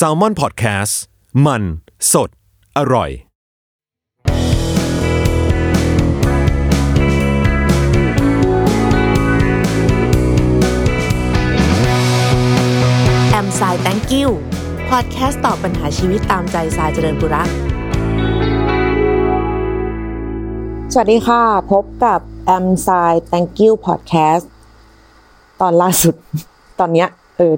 Salmon Podcast มันสดอร่อยแอมสาย Thank you Podcast ตอบปัญหาชีวิตตามใจสายเจริญบุรักสวัสดีค่ะพบกับแอมสาย Thank you Podcast ตอนล่าสุดตอนเนี้ย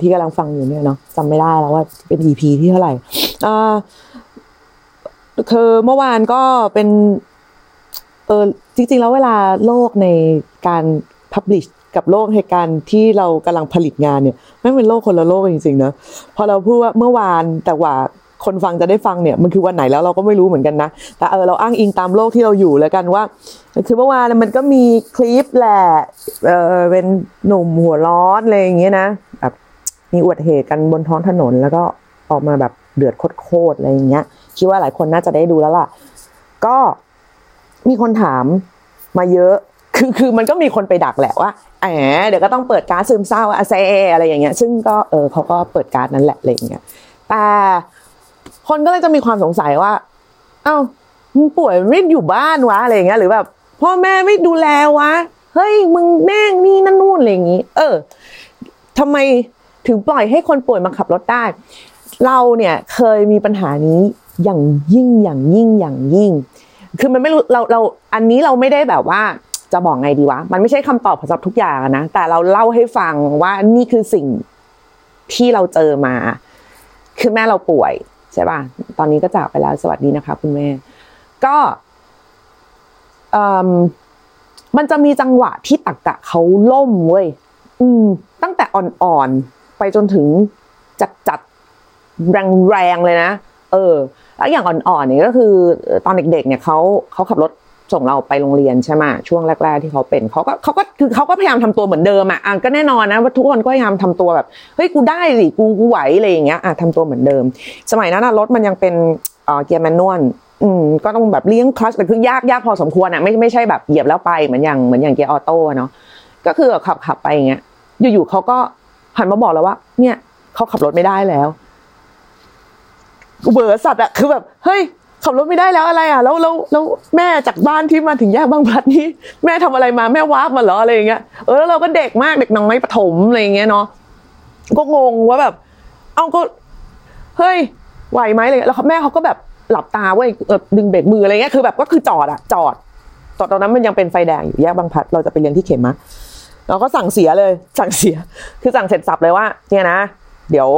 ที่กำลังฟังอยู่เนี่ยเนาะจำไม่ได้แล้วว่าเป็น EP ที่เท่าไหร่คือเมื่อวานก็เป็นจริงๆแล้วเวลาโลกในการพับลิชกับโลกในการที่เรากำลังผลิตงานเนี่ยไม่เป็นโลกคนละโลกจริงๆนะพอเราพูดว่าเมื่อวานแต่ว่าคนฟังจะได้ฟังเนี่ยมันคือวันไหนแล้วเราก็ไม่รู้เหมือนกันนะแต่เราอ้างอิงตามโลกที่เราอยู่แล้วกันว่าคือเมื่อวานมันก็มีคลิปแหละเป็นหนุ่มหัวร้อนอะไรอย่างเงี้ยนะแบบมีอุบัติเหตุกันบนท้องถนนแล้วก็ออกมาแบบเดือดโคตรๆอะไรอย่างเงี้ยคิดว่าหลายคนน่าจะได้ดูแล้วล่ะก็มีคนถามมาเยอะคือมันก็มีคนไปดักแหละว่าเดี๋ยวก็ต้องเปิดการซึมเศร้าอาเซอะไรอย่างเงี้ยซึ่งก็เขาก็เปิดการนั้นแหละอะไรอย่างเงี้ยแต่คนก็เลยจะมีความสงสัยว่าเอ้ามึงป่วยไม่อยู่บ้านวะอะไรอย่างเงี้ยหรือแบบพ่อแม่ไม่ดูแลวะเฮ้ยมึงแม่งนี่นั่นนู่นอะไรอย่างงี้ทำไมถึงปล่อยให้คนป่วยมาขับรถได้เราเนี่ยเคยมีปัญหานี้อย่างยิ่งคือมันไม่รู้เราอันนี้เราไม่ได้แบบว่าจะบอกไงดีวะมันไม่ใช่คำตอบสำหรับทุกอย่างนะแต่เราเล่าให้ฟังว่านี่คือสิ่งที่เราเจอมาคือแม่เราป่วยใช่ป่ะตอนนี้ก็จากไปแล้วสวัสดีนะคะคุณแม่ก็มันจะมีจังหวะที่ตรรกะเขาล่มเว้ยตั้งแต่อ่อนๆไปจนถึงจัดแรงๆเลยนะแล้วอย่างอ่อนๆนี่ก็คือตอนเด็กๆเนี่ยเขาขับรถส่งเราไปโรงเรียนใช่ไหมช่วงแรกๆที่เขาเป็นเขาก็คือเขาก็พยายามทำตัวเหมือนเดิมอ่ะก็แน่นอนนะว่าทุกคนก็พยายามทำตัวแบบเฮ้ยกูได้สิกูไหวอะไรอย่างเงี้ยทำตัวเหมือนเดิมสมัยนั้นรถมันยังเป็นเกียร์แมนนวลก็ต้องแบบเลี้ยงคลัตช์แต่คือยากพอสมควรอ่ะไม่ใช่แบบเหยียบแล้วไปเหมือนอย่างเกียร์ออโต้เนาะก็คือขับไปอย่างเงี้ยอยู่ๆเขาก็หันมาบอกแล้วว่าเนี่ยเขาขับรถไม่ได้แล้วกูเบื่อสัตว์อ่ะคือแบบเฮ้ยขับรถไม่ได้แล้วอะไรอ่ะแล้วแม่จากบ้านที่มาถึงแยกบางพลัดนี้แม่ทำอะไรมาแม่วาร์ปมาเหรออะไรอย่างเงี้ยแล้วเราก็เด็กมากเด็กน้อยประถมอะไรอย่างเงี้ยเนาะก็งงว่าแบบเอาก็เฮ้ยไหวไหมอะไรแล้วแม่เขาก็แบบหลับตาเว้ยดึงเบรกมืออะไรเงี้ยคือแบบก็คือจอดตอนนั้นมันยังเป็นไฟแดงอยู่แยกบางพลัดเราจะไปเรียนที่เขมะเราก็สั่งเสียคือสั่งเสร็จสับเลยว่าเนี่ยนะเดี๋ยว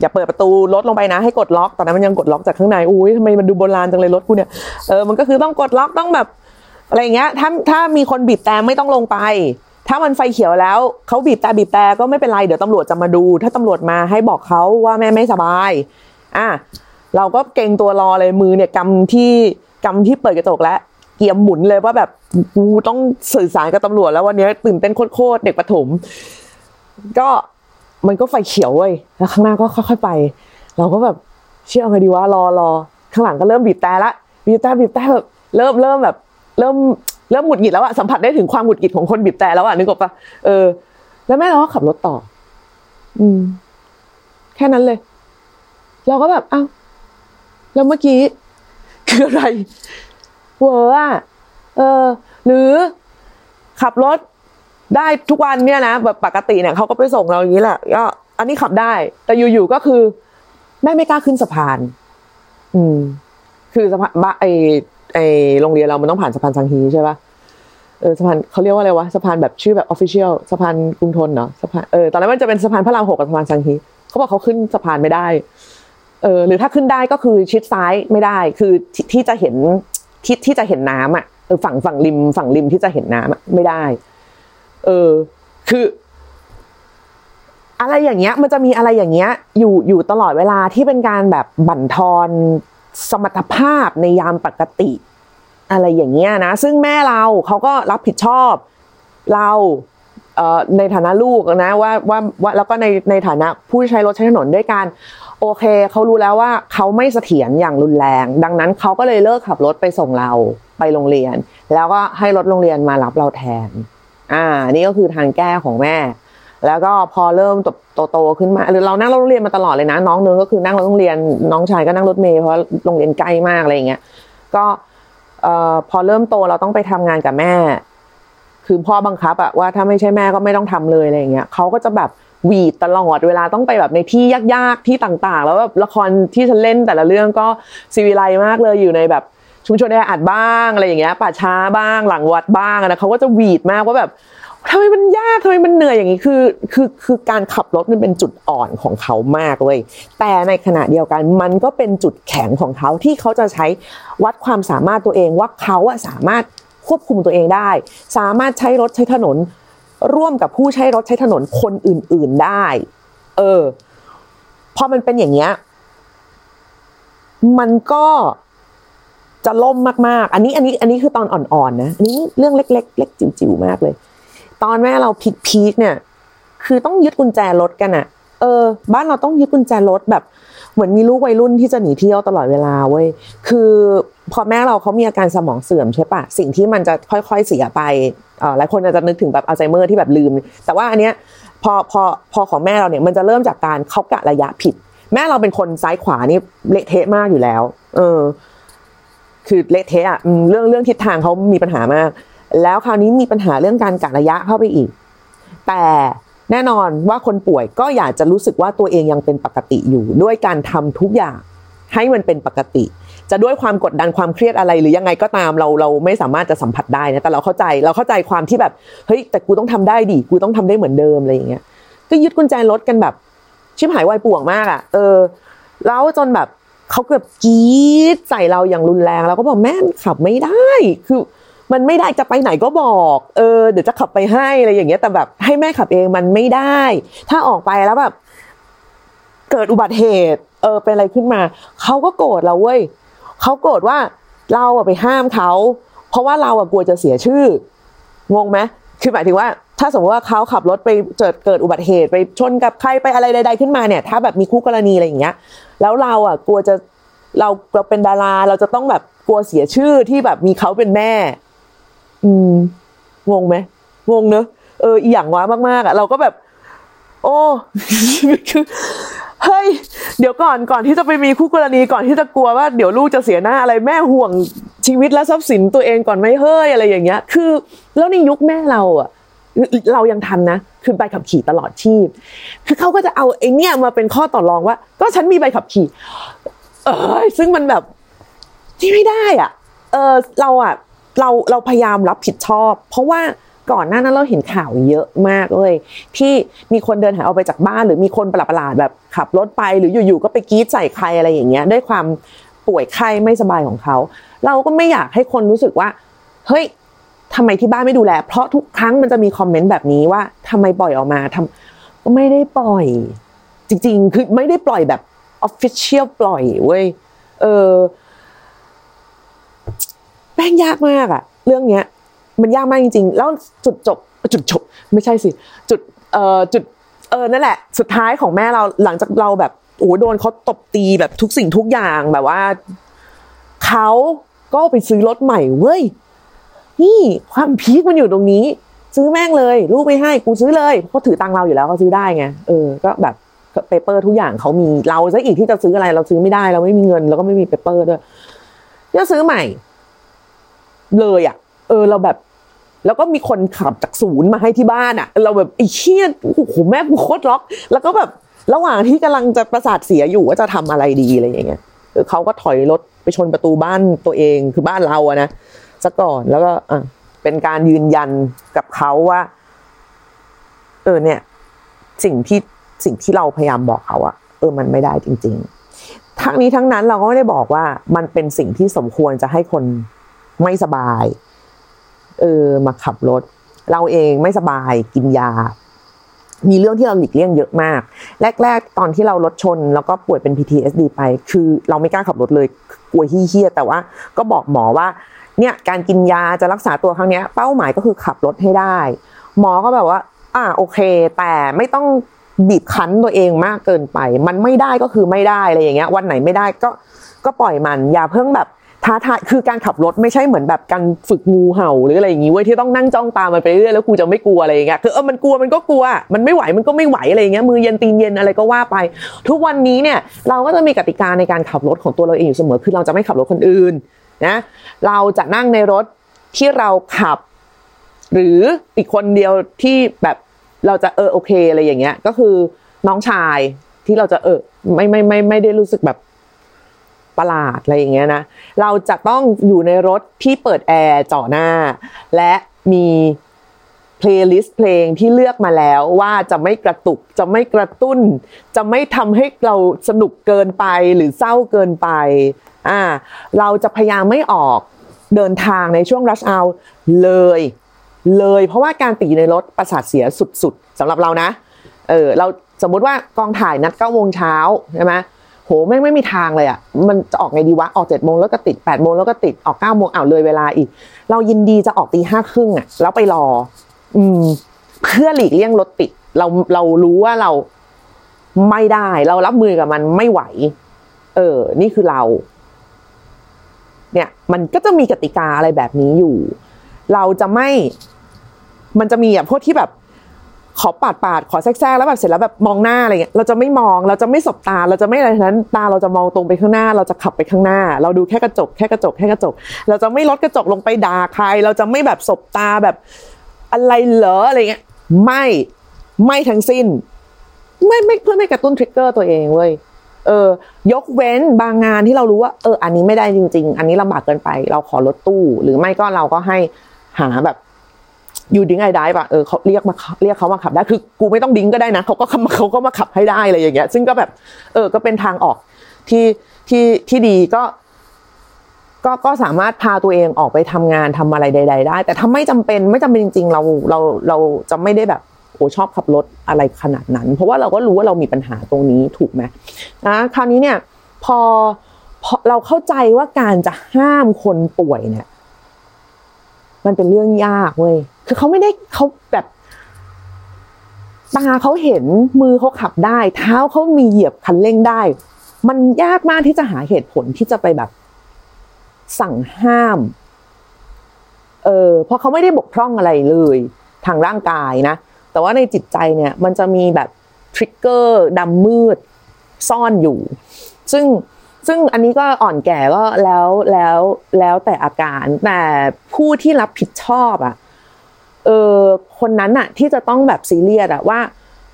อย่าเปิดประตูรถลงไปนะให้กดล็อกตอนนั้นมันยังกดล็อกจากข้างในอุ้ยทำไมมันดูโบราณจังเลยรถกูเนี่ยมันก็คือต้องกดล็อกต้องแบบอะไรอย่างเงี้ยถ้ามีคนบีบแตรไม่ต้องลงไปถ้ามันไฟเขียวแล้วเขาบีบแตรก็ไม่เป็นไรเดี๋ยวตำรวจจะมาดูถ้าตำรวจมาให้บอกเขาว่าแม่ไม่สบายเราก็เกรงตัวรอเลยมือเนี่ยกำที่เปิดกระจกแล้วเกียร์หมุนเลยว่าแบบกูต้องสื่อสารกับตำรวจแล้ววันนี้ตื่นเต้นโคตรเด็กประถมก็มันก็ไฟเขียวเว้ยแล้วข้างหน้าก็ค่อยๆไปเราก็แบบเชื่อไงดีวะรอข้างหลังก็เริ่มบีบแต่แบบเริ่มแบบเริ่มหงุดหงิดแล้วอะสัมผัสได้ถึงความหงุดหงิดของคนบีบแต่แล้วอะนึกออกปะแล้วแม่เราก็ขับรถต่อแค่นั้นเลยเราก็แบบอ้าวแล้วเมื่อกี้คืออะไรเวอร์อะหรือขับรถได้ทุกวันเนี่ยนะแบบปกติเนี่ยเขาก็ไปส่งเราอย่างนี้แหละก็อันนี้ขับได้แต่อยู่ๆก็คือแม่ไม่กล้าขึ้นสะพานคือสะพานไอ้โรงเรียนเรามันต้องผ่านสะพานสังฮีใช่ป่ะสะพานเขาเรียกว่าอะไรวะสะพานแบบชื่อแบบ official สะพานกรุงธนเนาะสะพานตอนนั้นมันจะเป็นสะพานพระราม 6กับสะพานสังฮีเขาบอกเขาขึ้นสะพานไม่ได้หรือถ้าขึ้นได้ก็คือชิดซ้ายไม่ได้คือที่จะเห็นที่จะเห็นน้ำอ่ะฝั่งริมที่จะเห็นน้ำไม่ได้คืออะไรอย่างเงี้ยมันจะมีอะไรอย่างเงี้ยอยู่ตลอดเวลาที่เป็นการแบบบั่นทอนสมรรถภาพในยามปกติอะไรอย่างเงี้ยนะซึ่งแม่เราเขาก็รับผิดชอบเราในฐานะลูกนะว่าแล้วก็ในฐานะผู้ใช้รถใช้ถนนด้วยกันโอเคเขารู้แล้วว่าเขาไม่เสถียรอย่างรุนแรงดังนั้นเขาก็เลยเลิกขับรถไปส่งเราไปโรงเรียนแล้วก็ให้รถโรงเรียนมารับเราแทนนี่ก็คือทางแก้ของแม่แล้วก็พอเริ่มโต โตขึ้นมาหรือเรานั่งรถโรงเรียนมาตลอดเลยนะน้องนึงก็คือนั่งรถโรงเรียนน้องชายก็นั่งรถเมล์เพราะโรงเรียนใกล้มากอะไรอย่างเงี้ยก็พอเริ่มโตเราต้องไปทำงานกับแม่คือพ่อบังคับอะว่าถ้าไม่ใช่แม่ก็ไม่ต้องทำเลยอะไรอย่างเงี้ยเขาก็จะแบบหวีดตลอดเวลาต้องไปแบบในที่ยากๆที่ต่างๆแล้วแบบละครที่ฉันเล่นแต่ละเรื่องก็ซีวีไลมากเลยอยู่ในแบบชุมชนแออัดบ้างอะไรอย่างเงี้ยป่าช้าบ้างหลังวัดบ้างนะเขาก็จะหวีดมากว่าแบบทำไมมันยากทำไมมันเหนื่อยอย่างนี้คือการขับรถมันเป็นจุดอ่อนของเขามากเลยแต่ในขณะเดียวกันมันก็เป็นจุดแข็งของเขาที่เขาจะใช้วัดความสามารถตัวเองว่าเขาอะสามารถควบคุมตัวเองได้สามารถใช้รถใช้ถนนร่วมกับผู้ใช้รถใช้ถนนคนอื่นๆได้พอมันเป็นอย่างเงี้ยมันก็จะล่มมากๆอันนี้คือตอนอ่อนๆนะอันนี้เรื่องเล็กๆเล็กจิ๋วๆมากเลยตอนแม่เราพีคเนี่ยคือต้องยึดกุญแจรถกันอ่ะบ้านเราต้องยึดกุญแจรถแบบเหมือนมีลูกวัยรุ่นที่จะหนีเที่ยวตลอดเวลาเว้ยคือพอแม่เราเขามีอาการสมองเสื่อมใช่ปะสิ่งที่มันจะค่อยๆเสียไปหลายคนอาจจะนึกถึงแบบอัลไซเมอร์ที่แบบลืมแต่ว่าอันเนี้ยพอของแม่เราเนี่ยมันจะเริ่มจากการเขากะระยะผิดแม่เราเป็นคนซ้ายขวานี่เละเทะมากอยู่แล้วคือเละเทะอ่ะเรื่องทิศทางเขามีปัญหามากแล้วคราวนี้มีปัญหาเรื่องการกะระยะเข้าไปอีกแต่แน่นอนว่าคนป่วยก็อยากจะรู้สึกว่าตัวเองยังเป็นปกติอยู่ด้วยการทำทุกอย่างให้มันเป็นปกติจะด้วยความกดดันความเครียดอะไรหรือยังไงก็ตามเราไม่สามารถจะสัมผัสได้นะแต่เราเข้าใจความที่แบบเฮ้ยแต่กูต้องทำได้ดิกูต้องทำได้เหมือนเดิมอะไรอย่างเงี้ยก็ยึดกุญแจรถกันแบบชิบหายวายป่วงมากอ่ะแล้วจนแบบเขาเกือบกรี๊ดใส่เราอย่างรุนแรงแล้วก็บอกแม่ขับไม่ได้คือมันไม่ได้จะไปไหนก็บอกเดี๋ยวจะขับไปให้อะไรอย่างเงี้ยแต่แบบให้แม่ขับเองมันไม่ได้ถ้าออกไปแล้วแบบเกิดอุบัติเหตุเป็นอะไรขึ้นมาเขาก็โกรธเราเว้ยเขาโกรธว่าเราอะไปห้ามเขาเพราะว่าเราอะกลัวจะเสียชื่องงไหมคือหมายถึงว่าถ้าสมมติว่าเขาขับรถไปเกิดอุบัติเหตุไปชนกับใครไปอะไรใดๆขึ้นมาเนี่ยถ้าแบบมีคู่กรณีอะไรอย่างเงี้ยแล้วเราอะกลัวจะเราเป็นดาราเราจะต้องแบบกลัวเสียชื่อที่แบบมีเขาเป็นแม่งงไหมงงเนอะอีหยังว้ามากๆอ่ะเราก็แบบโอ้ เฮ้ยเดี๋ยวก่อนที่จะไปมีคู่กรณีก่อนที่จะกลัวว่าเดี๋ยวลูกจะเสียหน้าอะไรแม่ห่วงชีวิตและทรัพย์สินตัวเองก่อนไหมเฮ้ยอะไรอย่างเงี้ยคือแล้วในยุคแม่เราอ่ะเรายังทันนะคือใบขับขี่ตลอดชีพคือเขาก็จะเอาไอ้เนี่ยมาเป็นข้อต่อรองว่าก็ฉันมีใบขับขี่ซึ่งมันแบบที่ไม่ได้อ่ะเราอ่ะเราพยายามรับผิดชอบเพราะว่าก่อนหน้านั้นเราเห็นข่าวเยอะมากเลยที่มีคนเดินหายออกไปจากบ้านหรือมีคนประหลาดแบบขับรถไปหรืออยู่ๆก็ไปกรี๊ดใส่ใครอะไรอย่างเงี้ยด้วยความป่วยไข้ไม่สบายของเขาเราก็ไม่อยากให้คนรู้สึกว่าเฮ้ยทำไมที่บ้านไม่ดูแลเพราะทุกครั้งมันจะมีคอมเมนต์แบบนี้ว่าทำไมปล่อยออกมาไม่ได้ปล่อยจริงๆคือไม่ได้ปล่อยแบบ official ปล่อยเว้ยแม่งยากมากอะเรื่องเนี้ยมันยากมากจริงๆแล้วจุดจบไม่ใช่สิจุดนั่นแหละสุดท้ายของแม่เราหลังจากเราแบบโอ้โดนเขาตบตีแบบทุกสิ่งทุกอย่างแบบว่าเขาก็ไปซื้อรถใหม่เว้ยนี่ความพีคมันอยู่ตรงนี้ซื้อแม่งเลยลูกไม่ให้กูซื้อเลยเขาถือตังเราอยู่แล้วเขาซื้อได้ไงก็แบบเปเปอร์ทุกอย่างเขามีเราซะอีกที่จะซื้ออะไรเราซื้อไม่ได้เราไม่มีเงินแล้วก็ไม่มีเปเปอร์ด้วยจะซื้อใหม่เลยอ่ะเราแบบแล้วก็มีคนขับจากศูนย์มาให้ที่บ้านอ่ะเราแบบไอ้เหี้ยโอ้โหแม่กูโคตรล็อกแล้วก็แบบระหว่างที่กำลังจะประสาทเสียอยู่ว่าจะทำอะไรดีอะไรอย่างเงี้ยเขาก็ถอยรถไปชนประตูบ้านตัวเองคือบ้านเราอะนะซะก่อนแล้วก็เป็นการยืนยันกับเขาว่าเนี่ยสิ่งที่เราพยายามบอกเขาอะมันไม่ได้จริงๆทั้งนี้ทั้งนั้นเราก็ไม่ได้บอกว่ามันเป็นสิ่งที่สมควรจะให้คนไม่สบายมาขับรถเราเองไม่สบายกินยามีเรื่องที่เราหลีกเลี่ยงเยอะมากแรกๆตอนที่เรารถชนแล้วก็ป่วยเป็น PTSD ไปคือเราไม่กล้าขับรถเลยกลัวเหี้ยแต่ว่าก็บอกหมอว่าเนี่ยการกินยาจะรักษาตัวครั้งเนี้ยเป้าหมายก็คือขับรถให้ได้หมอก็แบบว่าโอเคแต่ไม่ต้องบีบคั้นตัวเองมากเกินไปมันไม่ได้ก็คือไม่ได้อะไรอย่างเงี้ยวันไหนไม่ได้ก็ปล่อยมันอย่าเพิ่งแบบ ท้าทายคือการขับรถไม่ใช่เหมือนแบบการฝึกงูเห่าหรืออะไรอย่างงี้เว้ยที่ต้องนั่งจ้องตามมันไปเรื่อยแล้วกูจะไม่กลัวอะไรอย่างเงี้ยคือมันกลัวมันก็กลัวมันไม่ไหวมันก็ไม่ไหวอะไรอย่างเงี้ยมือเย็นตีนเย็นอะไรก็ว่าไปทุกวันนี้เนี่ยเราก็จะมีกติกาในการขับรถของตัวเราเองอยู่เสมอคือเราจะไม่ขับรถคนอื่นนะเราจะนั่งในรถที่เราขับหรืออีกคนเดียวที่แบบเราจะโอเคอะไรอย่างเงี้ยก็คือน้องชายที่เราจะไม่ได้รู้สึกแบบประหลาดอะไรอย่างเงี้ยนะเราจะต้องอยู่ในรถที่เปิดแอร์จ่อหน้าและมีเพลย์ลิสต์เพลงที่เลือกมาแล้วว่าจะไม่กระตุกจะไม่กระตุ้นจะไม่ทำให้เราสนุกเกินไปหรือเศร้าเกินไปเราจะพยายามไม่ออกเดินทางในช่วง rush hour เลยเพราะว่าการติดในรถประสาทเสียสุดๆสำหรับเรานะเราสมมติว่ากองถ่ายนัด 9 โมงเช้าใช่ไหมโหไม่มีทางเลยอ่ะมันจะออกไงดีวะออก 7 โมงแล้วก็ติด 8 โมงแล้วก็ติดออก 9 โมงอ้าวเลยเวลาอีกเรายินดีจะออก 5:30 อ่ะแล้วไปรอเพื่อหลีกเลี่ยงรถติดเรารู้ว่าเราไม่ได้เรารับมือกับมันไม่ไหวนี่คือเราเนี่ยมันก็จะมีกติกาอะไรแบบนี้อยู่เราจะไม่มันจะมีพวกที่แบบขอปาดขอแทรกแล้วแบบเสร็จแล้วแบบมองหน้าอะไรเงี้ยเราจะไม่มองเราจะไม่สบตาเราจะไม่อะไรนั้นตาเราจะมองตรงไปข้างหน้าเราจะขับไปข้างหน้าเราดูแค่กระจกเราจะไม่ลดกระจกลงไปด่าใครเราจะไม่แบบสบตาแบบอะไรเหรออะไรเงี้ยไม่ทั้งสิ้นไม่เพื่อไม่กระตุ้นทริกเกอร์ตัวเองเว้ยยกเว้นบางงานที่เรารู้ว่าอันนี้ไม่ได้จริงๆอันนี้ลำบากเกินไปเราขอรถตู้หรือไม่ก็เราก็ให้หาแบบอยู่ดิ้งไอ้ได้ป่ะเขาเรียกเขามาขับได้คือกูไม่ต้องดิ้งก็ได้นะเขาก็มาขับให้ได้อะไรอย่างเงี้ยซึ่งก็แบบก็เป็นทางออกที่ดีก็สามารถพาตัวเองออกไปทำงานทำอะไรใดๆได้แต่ถ้าไม่จำเป็นจริงๆเราจะไม่ได้แบบชอบขับรถอะไรขนาดนั้นเพราะว่าเราก็รู้ว่าเรามีปัญหาตรงนี้ถูกไหมนะคราวนี้เนี่ยพอเราเข้าใจว่าการจะห้ามคนป่วยเนี่ยมันเป็นเรื่องยากเว้ยคือเขาไม่ได้เขาแบบตาเขาเห็นมือเขาขับได้เท้าเขามีเหยียบคันเร่งได้มันยากมากที่จะหาเหตุผลที่จะไปแบบสั่งห้ามเพราะเขาไม่ได้บกพร่องอะไรเลยทางร่างกายนะแต่ว่าในจิตใจเนี่ยมันจะมีแบบทริกเกอร์ดำมืดซ่อนอยู่ซึ่งอันนี้ก็อ่อนแก่ก็แล้วแต่อาการแต่ผู้ที่รับผิดชอบอ่ะคนนั้นน่ะที่จะต้องแบบซีเรียสอ่ะว่า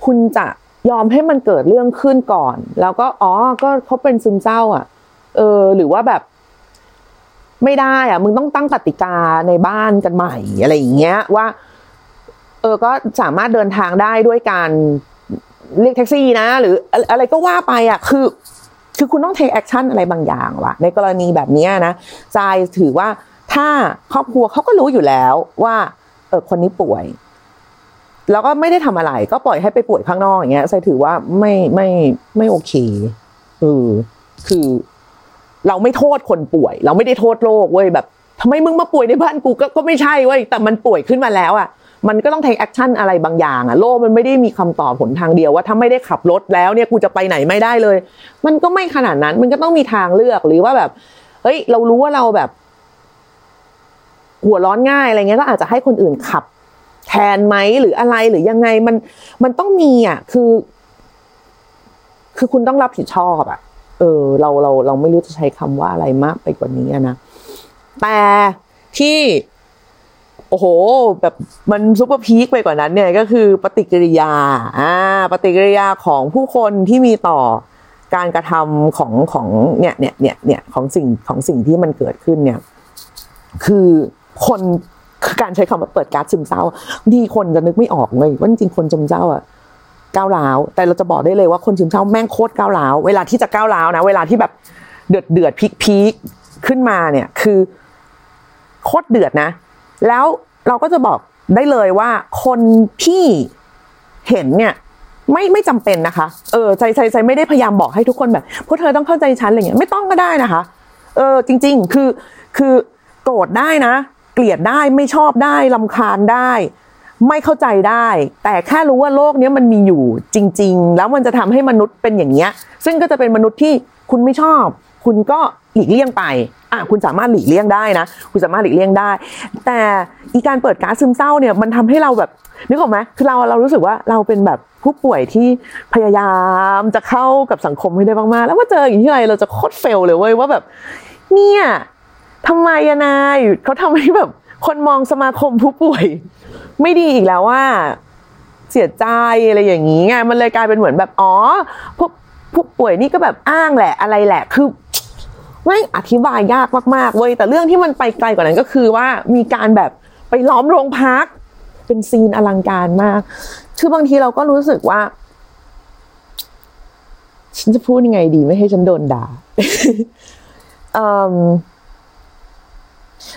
คุณจะยอมให้มันเกิดเรื่องขึ้นก่อนแล้วก็ก็เขาเป็นซึมเศร้าอ่ะหรือว่าแบบไม่ได้อ่ะมึงต้องตั้งกติกาในบ้านกันใหม่อะไรอย่างเงี้ยว่าก็สามารถเดินทางได้ด้วยการเรียกแท็กซี่นะหรืออะไรก็ว่าไปอ่ะคือคุณต้อง take action อะไรบางอย่างว่ะในกรณีแบบนี้นะใจถือว่าถ้าครอบครัวเขาก็รู้อยู่แล้วว่าคนนี้ป่วยแล้วก็ไม่ได้ทำอะไรก็ปล่อยให้ไปป่วยข้างนอกอย่างเงี้ยใจถือว่าไม่โอเคคือเราไม่โทษคนป่วยเราไม่ได้โทษโรคเว้ยแบบทำไมมึงมาป่วยในบ้านกูก็ไม่ใช่เว้ยแต่มันป่วยขึ้นมาแล้วอ่ะมันก็ต้อง take action อะไรบางอย่างอ่ะโลกมันไม่ได้มีคำตอบหนทางเดียวว่าถ้าไม่ได้ขับรถแล้วเนี่ยกูจะไปไหนไม่ได้เลยมันก็ไม่ขนาดนั้นมันก็ต้องมีทางเลือกหรือว่าแบบเฮ้ยเรารู้ว่าเราแบบหัวร้อนง่ายอะไรเงี้ยก็อาจจะให้คนอื่นขับแทนไหมหรืออะไรหรือยังไงมันต้องมีอ่ะคือคุณต้องรับผิดชอบอ่ะเราไม่รู้จะใช้คำว่าอะไรมากไปกว่านี้นะแต่ที่โอ้โหแบบมันซุปเปอร์พีคไปกว่านั้นเนี่ยก็คือปฏิกิริยาของผู้คนที่มีต่อการกระทำของเนี่ยของสิ่งที่มันเกิดขึ้นเนี่ยคือการใช้คำว่าเปิดการ์ดซึมเศร้าดีคนจะนึกไม่ออกเลยว่าจริงคนซึมเศร้าอ่ะก้าวร้าวแต่เราจะบอกได้เลยว่าคนซึมเศร้าแม่งโคตรก้าวร้าวเวลาที่จะก้าวร้าวนะเวลาที่แบบเดือดพีคขึ้นมาเนี่ยคือโคตรเดือดนะแล้วเราก็จะบอกได้เลยว่าคนที่เห็นเนี่ยไม่จำเป็นนะคะใจไม่ได้พยายามบอกให้ทุกคนแบบพวกเธอต้องเข้าใจฉันอะไรเงี้ยไม่ต้องก็ได้นะคะจริงๆคือโกรธได้นะเกลียดได้ไม่ชอบได้รำคาญได้ไม่เข้าใจได้แต่แค่รู้ว่าโลกนี้มันมีอยู่จริงๆแล้วมันจะทำให้มนุษย์เป็นอย่างเงี้ยซึ่งก็จะเป็นมนุษย์ที่คุณไม่ชอบ คุณก็หลีกเลี่ยงไปคุณสามารถหลีกเลี่ยงได้นะคุณสามารถหลีกเลี่ยงได้แต่อีการเปิดก๊าซซึมเศร้าเนี่ยมันทำให้เราแบบนึกออกไหมคือเรารู้สึกว่าเราเป็นแบบผู้ป่วยที่พยายามจะเข้ากับสังคมให้ได้มากๆแล้วว่าเจออย่างที่ไรเราจะโคตรเฟลเลยเว้ยว่าแบบเนี่ยทำไมนายเขาทำให้แบบคนมองสมาคมผู้ป่วยไม่ดีอีกแล้วว่าเสียใจอะไรอย่างนี้ไงมันเลยกลายเป็นเหมือนแบบอ๋อพวกผู้ป่วยนี่ก็แบบอ้างแหละอะไรแหละคือไม่อธิบายยากมากๆเว้ยแต่เรื่องที่มันไปไกลกว่านั้นก็คือว่ามีการแบบไปล้อมโรงพักเป็นซีนอลังการมากคือบางทีเราก็รู้สึกว่าฉันจะพูดยังไงดีไม่ให้ฉันโดนด่า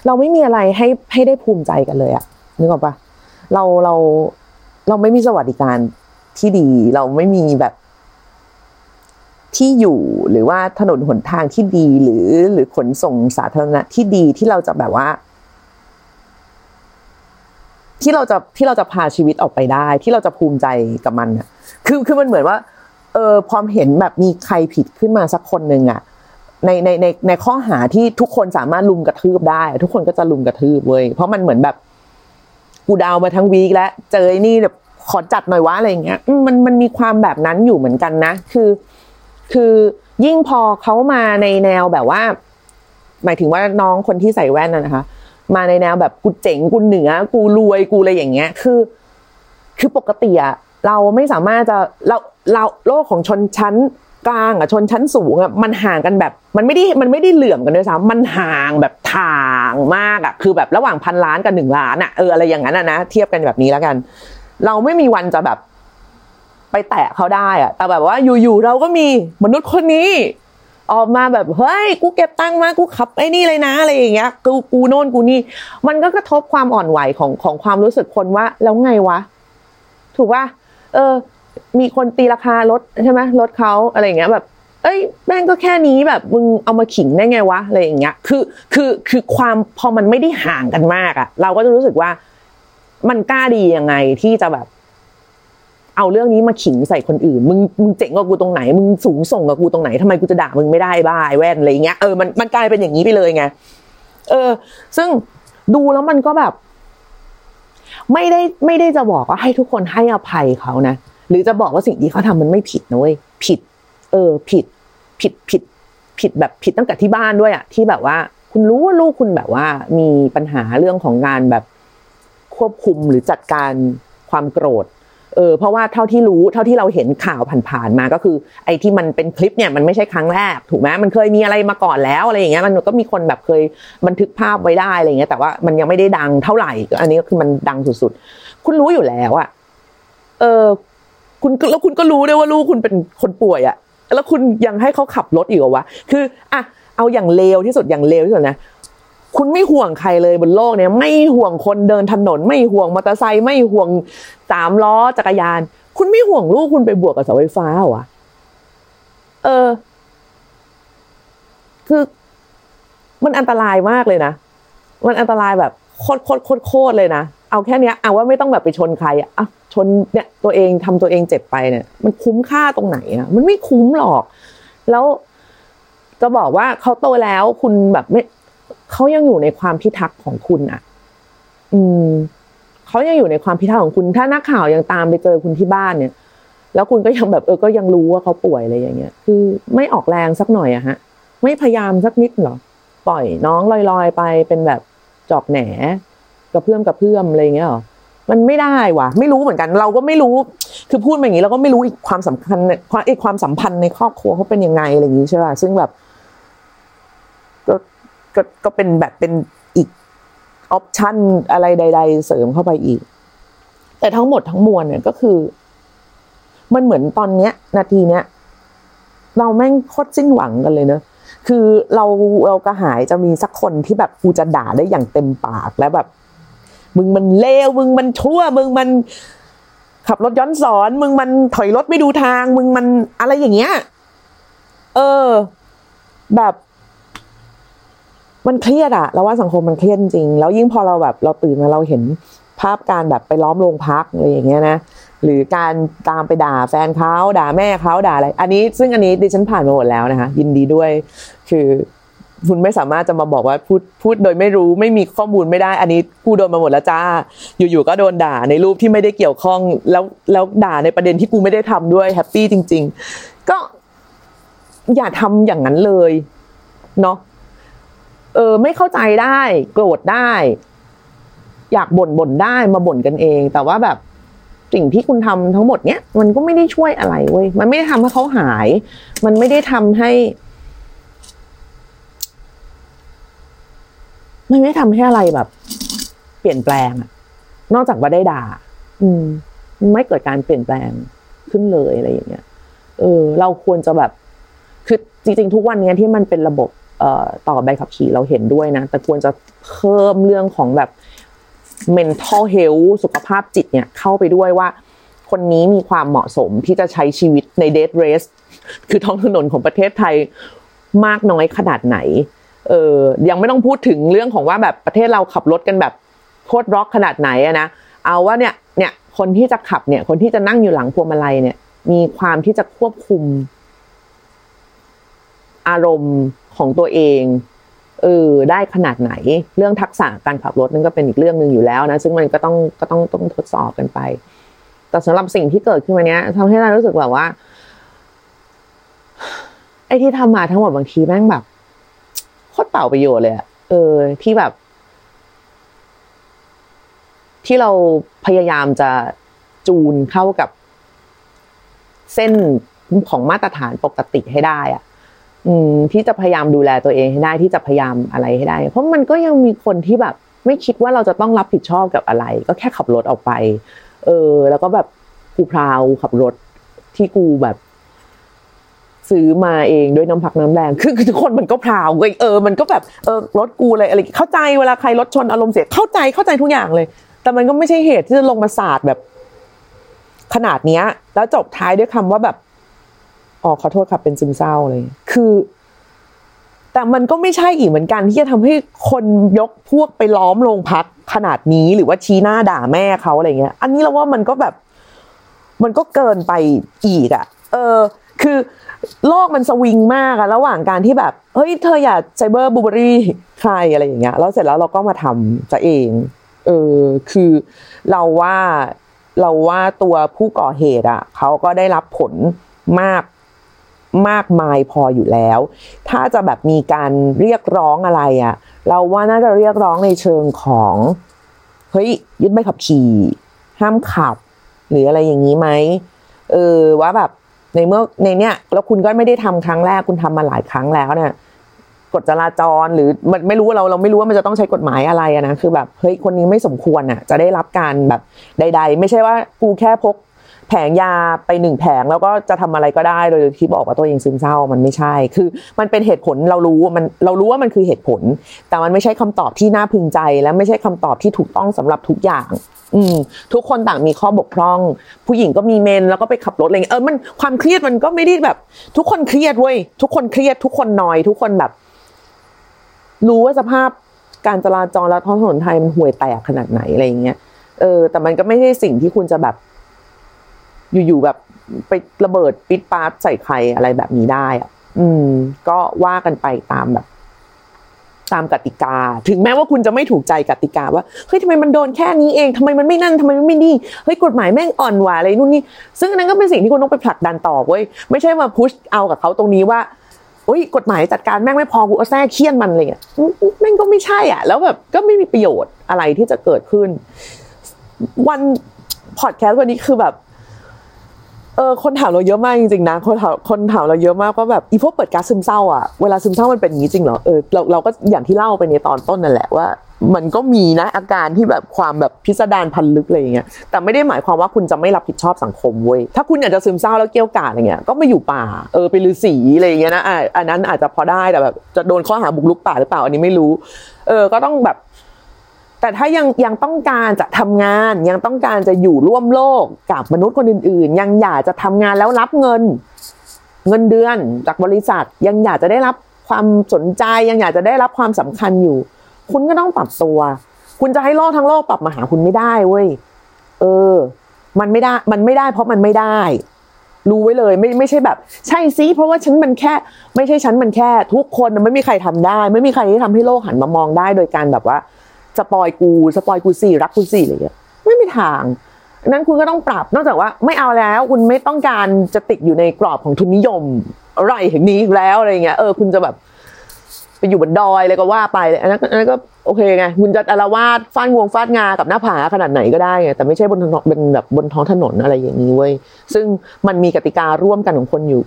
เราไม่มีอะไรให้ได้ภูมิใจกันเลยอะนึกออกปะเราไม่มีสวัสดิการที่ดีเราไม่มีแบบที่อยู่หรือว่าถนนหนทางที่ดีหรือขนส่งสาธารณะที่ดีที่เราจะแบบว่าที่เราจะพาชีวิตออกไปได้ที่เราจะภูมิใจกับมันน่ะคือมันเหมือนว่าพอเห็นแบบมีใครผิดขึ้นมาสักคนนึงอ่ะในข้อหาที่ทุกคนสามารถลุมกระทืบได้ทุกคนก็จะลุมกระทืบเว้ยเพราะมันเหมือนแบบกูดาวมาทั้งวีคแล้วเจอไอ้นี่แบบขอจัดหน่อยวะอะไรอย่างเงี้ยมันมีความแบบนั้นอยู่เหมือนกันนะคือยิ่งพอเขามาในแนวแบบว่าหมายถึงว่าน้องคนที่ใส่แว่นน่ะนะคะมาในแนวแบบกูเจ๋งกูเหนือกูรวยกูอะไรอย่างเงี้ยคือปกติอะเราไม่สามารถจะเราโลกของชนชั้นกลางกับชนชั้นสูงอะมันห่างกันแบบมันไม่ได้เหลื่อมกันด้วยซ้ำมันห่างแบบทางมากอะคือแบบระหว่างพันล้านกับ1ล้านอะอะไรอย่างนั้นอะนะเทียบกันแบบนี้แล้วกันเราไม่มีวันจะแบบไปแตะเขาได้อะแต่แบบว่าอยู่ๆเราก็มีมนุษย์คนนี้ออกมาแบบเฮ้ยกูเก็บตังค์มากูขับไอ้นี่เลยนะอะไรอย่างเงี้ยกูโน่นกูนี่มันก็กระทบความอ่อนไหวของความรู้สึกคนว่าแล้วไงวะถูกป่ะมีคนตีราคารถใช่ไหมรถเขาอะไรอย่างเงี้ยแบบเอ้ยแม่งก็แค่นี้แบบมึงเอามาขิงได้ไงวะอะไรอย่างเงี้ยคือความพอมันไม่ได้ห่างกันมากอะเราก็จะรู้สึกว่ามันกล้าดียังไงที่จะแบบเอาเรื่องนี้มาขิงใส่คนอื่นมึงเจ๋งกว่ากูตรงไหนมึงสูงส่งกว่ากูตรงไหนทำไมกูจะด่ามึงไม่ได้บ้าแว่นอะไรอย่างเงี้ยมันกลายเป็นอย่างนี้ไปเลยไงซึ่งดูแล้วมันก็แบบไม่ได้จะบอกว่าให้ทุกคนให้อภัยเขานะหรือจะบอกว่าสิ่งที่เขาทำมันไม่ผิดนะเว้ยผิดผิดแบบผิดตั้งแต่ที่บ้านด้วยอะที่แบบว่าคุณรู้ว่าลูกคุณแบบว่ามีปัญหาเรื่องของการแบบควบคุมหรือจัดการความโกรธเพราะว่าเท่าที่เราเห็นข่าวผ่านๆมาก็คือไอ้ที่มันเป็นคลิปเนี่ยมันไม่ใช่ครั้งแรกถูกไหมมันเคยมีอะไรมาก่อนแล้วอะไรอย่างเงี้ยมันก็มีคนแบบเคยบันทึกภาพไว้ได้อะไรอย่างเงี้ยแต่ว่ามันยังไม่ได้ดังเท่าไหร่อันนี้ก็คือมันดังสุดๆคุณรู้อยู่แล้วอะคุณแล้วคุณก็รู้ด้วยว่าลูกคุณเป็นคนป่วยอะแล้วคุณยังให้เขาขับรถอีกเหรอวะคืออะเอาอย่างเลวที่สุดนะคุณไม่ห่วงใครเลยบนโลกเนี่ยไม่ห่วงคนเดินถนนไม่ห่วงมอเตอร์ไซค์ไม่ห่วง3ล้อจักรยานคุณไม่ห่วงลูกคุณไปบวกกับเสาไฟฟ้าเหรอคือมันอันตรายมากเลยนะมันอันตรายแบบโคตรเลยนะเอาแค่เนี้ยเอาว่าไม่ต้องแบบไปชนใครอ่ะชนเนี่ยตัวเองทำตัวเองเจ็บไปเนี่ยมันคุ้มค่าตรงไหนอ่ะมันไม่คุ้มหรอกแล้วจะบอกว่าเขาโตแล้วคุณแบบไม่เขายังอยู่ในความพิทักษ์ของคุณอ่ะเขายังอยู่ในความพิทักษ์ของคุณถ้านักข่าวยังตามไปเจอคุณที่บ้านเนี่ยแล้วคุณก็ยังแบบก็ยังรู้ว่าเขาป่วยอะไรอย่างเงี้ยคือไม่ออกแรงสักหน่อยอะฮะไม่พยายามสักนิดหรอปล่อยน้องลอยๆไปเป็นแบบจอกแหนกระเพื่อมอะไรอย่างเงี้ยหรอมันไม่ได้ว่ะไม่รู้เหมือนกันเราก็ไม่รู้คือพูดอย่างงี้เราก็ไม่รู้อีกความสัมพันธ์ในครอบครัวเขาเป็นยังไงอะไรอย่างงี้ใช่ป่ะซึ่งแบบก็เป็นแบบเป็นอีกออปชั่นอะไรใดๆเสริมเข้าไปอีกแต่ทั้งหมดทั้งมวลเนี่ยก็คือมันเหมือนตอนเนี้ยนาทีเนี้ยเราแม่งโคตรสิ้นหวังกันเลยเนอะคือเรากระหายจะมีสักคนที่แบบกูจะด่าได้อย่างเต็มปากและแบบมึงมันเลวมึงมันชั่วมึงมันขับรถย้อนสอนมึงมันถอยรถไม่ดูทางมึงมันอะไรอย่างเงี้ยแบบมันเครียดอะเราว่าสังคมมันเครียดจริงแล้วยิ่งพอเราแบบเราตื่นมาเราเห็นภาพการแบบไปล้อมโรงพักอะไรอย่างเงี้ยนะ หรือการตามไปด่าแฟนเขาด่าแม่เขาด่าอะไรอันนี้ซึ่งอันนี้ดิฉันผ่านมาหมดแล้วนะคะยินดีด้วยคือคุณไม่สามารถจะมาบอกว่าพูดโดยไม่รู้ไม่มีข้อมูลไม่ได้อันนี้กูโดนมาหมดแล้วจ้าอยู่ๆก็โดนด่าในรูปที่ไม่ได้เกี่ยวข้องแล้วด่าในประเด็นที่กูไม่ได้ทำด้วยแฮปปี้จริงๆก็อย่าทำอย่างนั้นเลยเนาะไม่เข้าใจได้โกรธได้อยากบ่นได้มาบ่นกันเองแต่ว่าแบบสิ่งที่คุณทำทั้งหมดเนี้ยมันก็ไม่ได้ช่วยอะไรเว้ยมันไม่ได้ทำให้เขาหายมันไม่ได้ทำให้อะไรแบบเปลี่ยนแปลงนอกจากว่าได้ด่าไม่เกิดการเปลี่ยนแปลงขึ้นเลยอะไรอย่างเงี้ยเราควรจะแบบคือจริงๆทุกวันนี้ที่มันเป็นระบบต่อใบขับขี่เราเห็นด้วยนะแต่ควรจะเพิ่มเรื่องของแบบ mental health สุขภาพจิตเนี่ยเข้าไปด้วยว่าคนนี้มีความเหมาะสมที่จะใช้ชีวิตใน death race คือท้องถนนของประเทศไทยมากน้อยขนาดไหนยังไม่ต้องพูดถึงเรื่องของว่าแบบประเทศเราขับรถกันแบบโคตรร็อกขนาดไหนอะนะเอาว่าเนี่ยคนที่จะขับเนี่ยคนที่จะนั่งอยู่หลังพวงมาลัยเนี่ยมีความที่จะควบคุมอารมณ์ของตัวเองได้ขนาดไหนเรื่องทักษะการขับรถนั่นก็เป็นอีกเรื่องนึงอยู่แล้วนะซึ่งมันก็ต้องทดสอบกันไปแต่สำหรับสิ่งที่เกิดขึ้นมาเนี้ยทำให้เรารู้สึกแบบว่าไอ้ที่ทำมาทั้งหมดบางทีแม่งแบบโคตรเปล่าประโยชน์เลยอะที่แบบที่เราพยายามจะจูนเข้ากับเส้นของมาตรฐานปกติให้ได้อะที่จะพยายามดูแลตัวเองให้ได้ที่จะพยายามอะไรให้ได้เพราะมันก็ยังมีคนที่แบบไม่คิดว่าเราจะต้องรับผิดชอบกับอะไรก็แค่ขับรถออกไปแล้วก็แบบกูพราวขับรถที่กูแบบซื้อมาเองด้วยน้ำพักน้ำแรงคือทุกคนมันก็พราวมันก็แบบรถกูอะไรเข้าใจเวลาใครรถชนอารมณ์เสียเข้าใจทุกอย่างเลยแต่มันก็ไม่ใช่เหตุที่จะลงมาสาดแบบขนาดเนี้ยแล้วจบท้ายด้วยคำว่าแบบอ๋อขอโทษครับเป็นซึมเศร้าเลยคือแต่มันก็ไม่ใช่อีกเหมือนกันที่จะทำให้คนยกพวกไปล้อมโรงพักขนาดนี้หรือว่าชี้หน้าด่าแม่เขาอะไรเงี้ยอันนี้เราว่ามันก็แบบมันก็เกินไปอีกอ่ะคือโลกมันสวิงมากอะระหว่างการที่แบบเฮ้ยเธออย่าไซเบอร์บูลลี่ใครอะไรอย่างเงี้ยแล้วเสร็จแล้วเราก็มาทำซะเองคือเราว่าตัวผู้ก่อเหตุอะเขาก็ได้รับผลมากมายพออยู่แล้วถ้าจะแบบมีการเรียกร้องอะไรอะเราว่าน่าจะเรียกร้องในเชิงของเฮ้ยยึดใบขับขี่ห้ามขับหรืออะไรอย่างนี้ไหมว่าแบบในเมื่อในเนี้ยแล้วคุณก็ไม่ได้ทำครั้งแรกคุณทำมาหลายครั้งแล้วเนี่ยกฎจราจรหรือมันไม่รู้เราไม่รู้ว่ามันจะต้องใช้กฎหมายอะไรนะคือแบบเฮ้ยคนนี้ไม่สมควรอ่ะจะได้รับการแบบใดๆไม่ใช่ว่ากูแค่พกแผงยาไป1แผงแล้วก็จะทำอะไรก็ได้โดยที่บอกว่าตัวเองซึมเศร้ามันไม่ใช่คือมันเป็นเหตุผลเรารู้ว่ามันคือเหตุผลแต่มันไม่ใช่คำตอบที่น่าพึงใจและไม่ใช่คำตอบที่ถูกต้องสำหรับทุกอย่างทุกคนต่างมีข้อบกพร่องผู้หญิงก็มีเมนแล้วก็ไปขับรถอะไรเงี้ยมันความเครียดมันก็ไม่ได้แบบทุกคนเครียดเว้ยทุกคนเครียดทุกคนนอยทุกคนแบบรู้ว่าสภาพการจราจรและท้องถนนไทยมันห่วยแตกขนาดไหนอะไรอย่างเงี้ยแต่มันก็ไม่ใช่สิ่งที่คุณจะแบบอยู่ๆแบบไประเบิดปิดปาร์ตใส่ใครอะไรแบบนี้ได้อ่ะก็ว่ากันไปตามแบบตามกติกาถึงแม้ว่าคุณจะไม่ถูกใจกติกาว่าเฮ้ยทำไมมันโดนแค่นี้เองทำไมมันไม่นั่นทำไมมันไม่นี่เฮ้ยกฎหมายแม่งอ่อนหว่าอะไรนู่นนี่ซึ่งนั้นก็เป็นสิ่งที่คุณต้องไปผลักดันต่อเว้ยไม่ใช่มาพุชเอากับเขาตรงนี้ว่าโอ๊ยกฎหมายจัดการแม่งไม่พอกูเอาแท้เคี่ยนมันอะไรเงี้ยแม่งก็ไม่ใช่อ่ะแล้วแบบก็ไม่มีประโยชน์อะไรที่จะเกิดขึ้นวันพอดแคสต์วันนี้คือแบบคนถามเราเยอะมากจริงๆนะคนถามเราเยอะมากว่าแบบอีพวกเปิดก๊าซซึมเศร้าอ่ะเวลาซึมเศร้ามันเป็นอย่างนี้จริงเหรอเราก็อย่างที่เล่าไปในตอนต้นนั่นแหละว่ามันก็มีนะอาการที่แบบความแบบพิสดารพันลึกอะไรอย่างเงี้ยแต่ไม่ได้หมายความว่าคุณจะไม่รับผิดชอบสังคมเว้ยถ้าคุณอยากจะซึมเศร้าแล้วเกี่ยวกาดอะไรเงี้ยก็ไปอยู่ป่าไปฤาษีอะไรอย่างเงี้ยนะอันนั้นอาจจะพอได้แต่แบบจะโดนข้อหาบุกรุกป่าหรือเปล่าอันนี้ไม่รู้ก็ต้องแบบแต่ถ้ายังต้องการจะทำงานยังต้องการจะอยู่ร่วมโลกกับมนุษย์คนอื่นๆยังอยากจะทำงานแล้วรับเงินเดือนจากบริษัทยังอยากจะได้รับความสนใจยังอยากจะได้รับความสำคัญอยู่คุณก็ต้องปรับตัวคุณจะให้โลกทั้งโลกปรับมาหาคุณไม่ได้เว้ย มันไม่ได้เพราะมันไม่ได้รู้ไว้เลยไม่ใช่แบบใช่สิเพราะว่าฉันมันแค่ไม่ใช่ฉันมันแค่ทุกคนมันไม่มีใครทำได้ไม่มีใครที่ทำให้โลกหันมามองได้โดยการแบบว่าสปอยกูสิรักกูสิอะไรอย่างเงี้ยไม่มีทางนั้นคุณก็ต้องปรับนอกจากว่าไม่เอาแล้วคุณไม่ต้องการจะติดอยู่ในกรอบของทุนนิยมอะไรอย่างนี้แล้วอะไรเงี้ยคุณจะแบบไปอยู่บนดอยอะไรก็ว่าไปอันนั้นก็โอเคไงคุณจะอารวาสฟาดงวงฟาดงากับหน้าผาขนาดไหนก็ได้ไงแต่ไม่ใช่บนถนนเป็นแบบบนท้องถนนอะไรอย่างนี้เว้ยซึ่งมันมีกติการ่วมกันของคนอยู่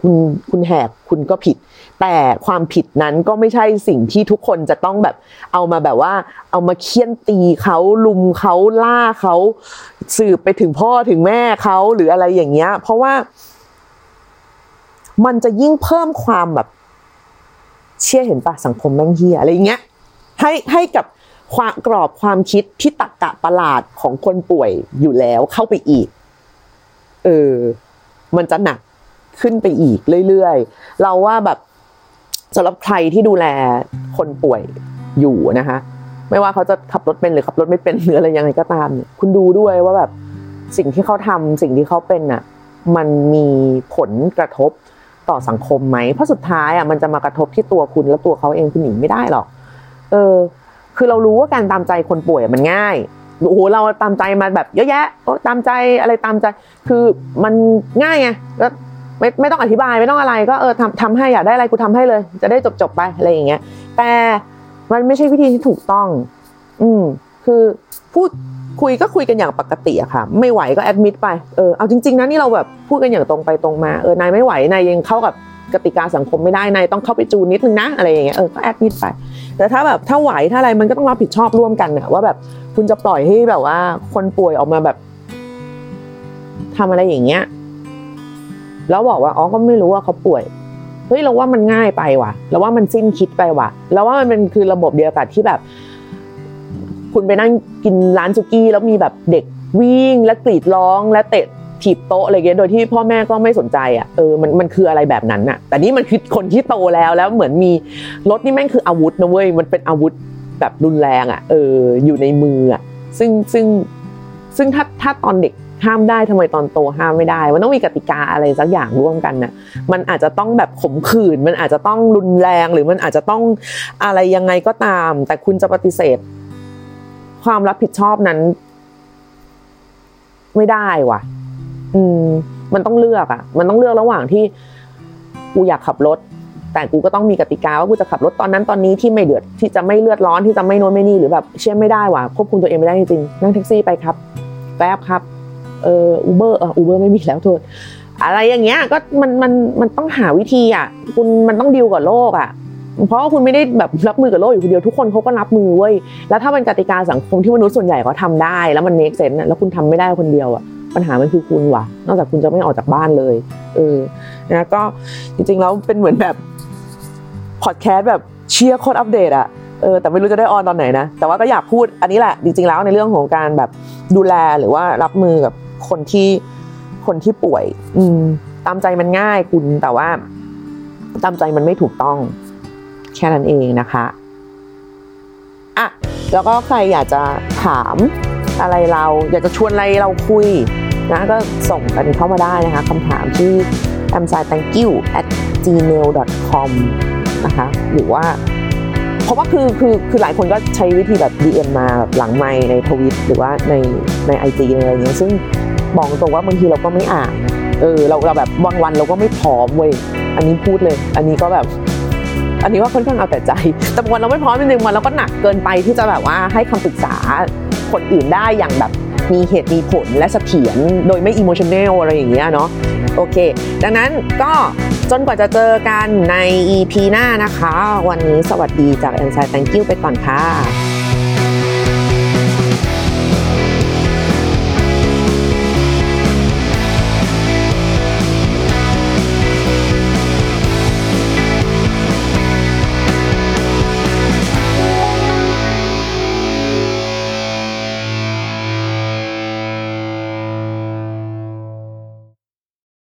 คุณแหกคุณก็ผิดแต่ความผิดนั้นก็ไม่ใช่สิ่งที่ทุกคนจะต้องแบบเอามาแบบว่าเอามาเคี่ยนตีเขาลุมเขาล่าเขาสืบไปถึงพ่อถึงแม่เขาหรืออะไรอย่างเงี้ยเพราะว่ามันจะยิ่งเพิ่มความแบบเชื่อเห็นป่ะสังคมแม่งเฮียอะไรอย่างเงี้ยให้กับความกรอบความคิดที่ตรรกะประหลาดของคนป่วยอยู่แล้วเข้าไปอีกมันจะหนักขึ้นไปอีกเรื่อยๆเราว่าแบบสำหรับใครที่ดูแลคนป่วยอยู่นะคะไม่ว่าเขาจะขับรถเป็นหรือขับรถไม่เป็นหรืออะไรยังไงก็ตามเนี่ยคุณดูด้วยว่าแบบสิ่งที่เขาทำสิ่งที่เขาเป็นน่ะมันมีผลกระทบต่อสังคมไหมเพราะสุดท้ายอ่ะมันจะมากระทบที่ตัวคุณและตัวเขาเองคุณหนีไม่ได้หรอกคือเรารู้ว่าการตามใจคนป่วยมันง่ายโอ้โหเราตามใจมาแบบเยอะแยะตามใจอะไรตามใจคือมันง่ายไงก็ไม่ต้องอธิบายไม่ต้องอะไรก็ทำให้อยากได้อะไรกูทำให้เลยจะได้จบไปอะไรอย่างเงี้ยแต่มันไม่ใช่วิธีที่ถูกต้องคือพูดคุยกันอย่างปกติอะค่ะไม่ไหวก็แอดมิดไปเอาจริงๆนะนี่เราแบบพูดกันอย่างตรงไปตรงมานายไม่ไหวนายยังเข้ากับกติกาสังคมไม่ได้นายต้องเข้าไปจูนนิดนึงนะอะไรอย่างเงี้ยก็แอดมิดไปแต่ถ้าแบบถ้าไหวถ้าอะไรมันก็ต้องรับผิดชอบร่วมกันเนี่ยว่าแบบคุณจะปล่อยให้แบบว่าคนป่วยออกมาแบบทำอะไรอย่างเงี้ยแล้วบอกว่าอ๋อก็ไม่รู้ว่าเขาป่วยเฮ้ยเราว่ามันง่ายไปว่ะเราว่ามันสิ้นคิดไปว่ะเราว่ามันเป็นคือระบบเดียวกันที่แบบคุณไปนั่งกินร้านสุกี้แล้วมีแบบเด็กวิ่งและกรีดร้องและเตะถีบโต๊ะอะไรเงี้ยโดยที่พ่อแม่ก็ไม่สนใจอ่ะมันคืออะไรแบบนั้นน่ะแต่นี่มันคือคนที่โตแล้วเหมือนมีรถนี่แม่งคืออาวุธนะเว้ยมันเป็นอาวุธแบบรุนแรงอ่ะอยู่ในมืออ่ะซึ่งถ้าตอนเด็กห้ามได้ทำไมตอนโตห้ามไม่ได้มันต้องมีกติกาอะไรสักอย่างร่วมกันน่ะมันอาจจะต้องแบบข่มขืนมันอาจจะต้องรุนแรงหรือมันอาจจะต้องอะไรยังไงก็ตามแต่คุณจะปฏิเสธความรับผิดชอบนั้นไม่ได้ว่ะมันต้องเลือกอ่ะมันต้องเลือกระหว่างที่กูอยากขับรถแต่กูก็ต้องมีกติกาว่ากูจะขับรถตอนนั้นตอนนี้ที่ไม่เดือดที่จะไม่เลือดร้อนที่จะไม่โน้นไม่นี่หรือแบบเชื่อไม่ได้ว่ะควบคุมตัวเองไม่ได้จริงนั่งแท็กซี่ไปครับแกร็บครับอูเบอร์ไม่มีแล้วโทษอะไรอย่างเงี้ยก็มันต้องหาวิธีอ่ะคุณมันต้องดีลกับโลกอ่ะเพราะว่าคุณไม่ได้แบบรับมือกับโลกอยู่คนเดียวทุกคนเขาก็รับมือเว้ยแล้วถ้าเป็นกติกาสังคมที่มนุษย์ส่วนใหญ่เขาทำได้แล้วมันเมคเซนส์แล้วคุณทำไม่ได้คนเดียวอ่ะปัญหามันคือคุณว่ะนอกจากคุณจะไม่ออกจากบ้านเลยนะก็จริงๆแล้วเป็นเหมือนแบบพอดแคสต์แบบเชียร์โค้ดอัปเดตอ่ะแต่ไม่รู้จะได้ออนตอนไหนนะแต่ว่าก็อยากพูดอันนี้แหละจริงๆแล้วในเรื่องของการแบบดูแลหรือว่ารับมือกับคนที่ป่วยตามใจมันง่ายคุณแต่ว่าตามใจมันไม่ถูกต้องแค่นั้นเองนะคะอ่ะแล้วก็ใครอยากจะถามอะไรเราอยากจะชวนอะไรเราคุยนะก็ส่งกันเข้ามาได้นะคะคำถามที่ amsai.thankyou@gmail.com นะคะหรือว่าเพราะว่าคือหลายคนก็ใช้วิธีแบบ DM มาแบบหลังไมค์ใน Twitter หรือว่าใน IG อะไรอย่างเงี้ยซึ่งบอกตรงว่าบางทีเราก็ไม่อ่านเราแบบบางวันเราก็ไม่พร้อมเว้ยอันนี้พูดเลยอันนี้ก็แบบอันนี้ว่าค่อนข้างเอาแต่ใจแต่บางวันเราไม่พร้อมจริงๆวันเราก็หนักเกินไปที่จะแบบว่าให้คำปรึกษาคนอื่นได้อย่างแบบมีเหตุมีผลและเสถียรโดยไม่อิโมชันแนลอะไรอย่างเงี้ยเนาะโอเคดังนั้นก็จนกว่าจะเจอกันใน EP หน้านะคะวันนี้สวัสดีจาก Amsai Thank you ไปก่อนค่ะ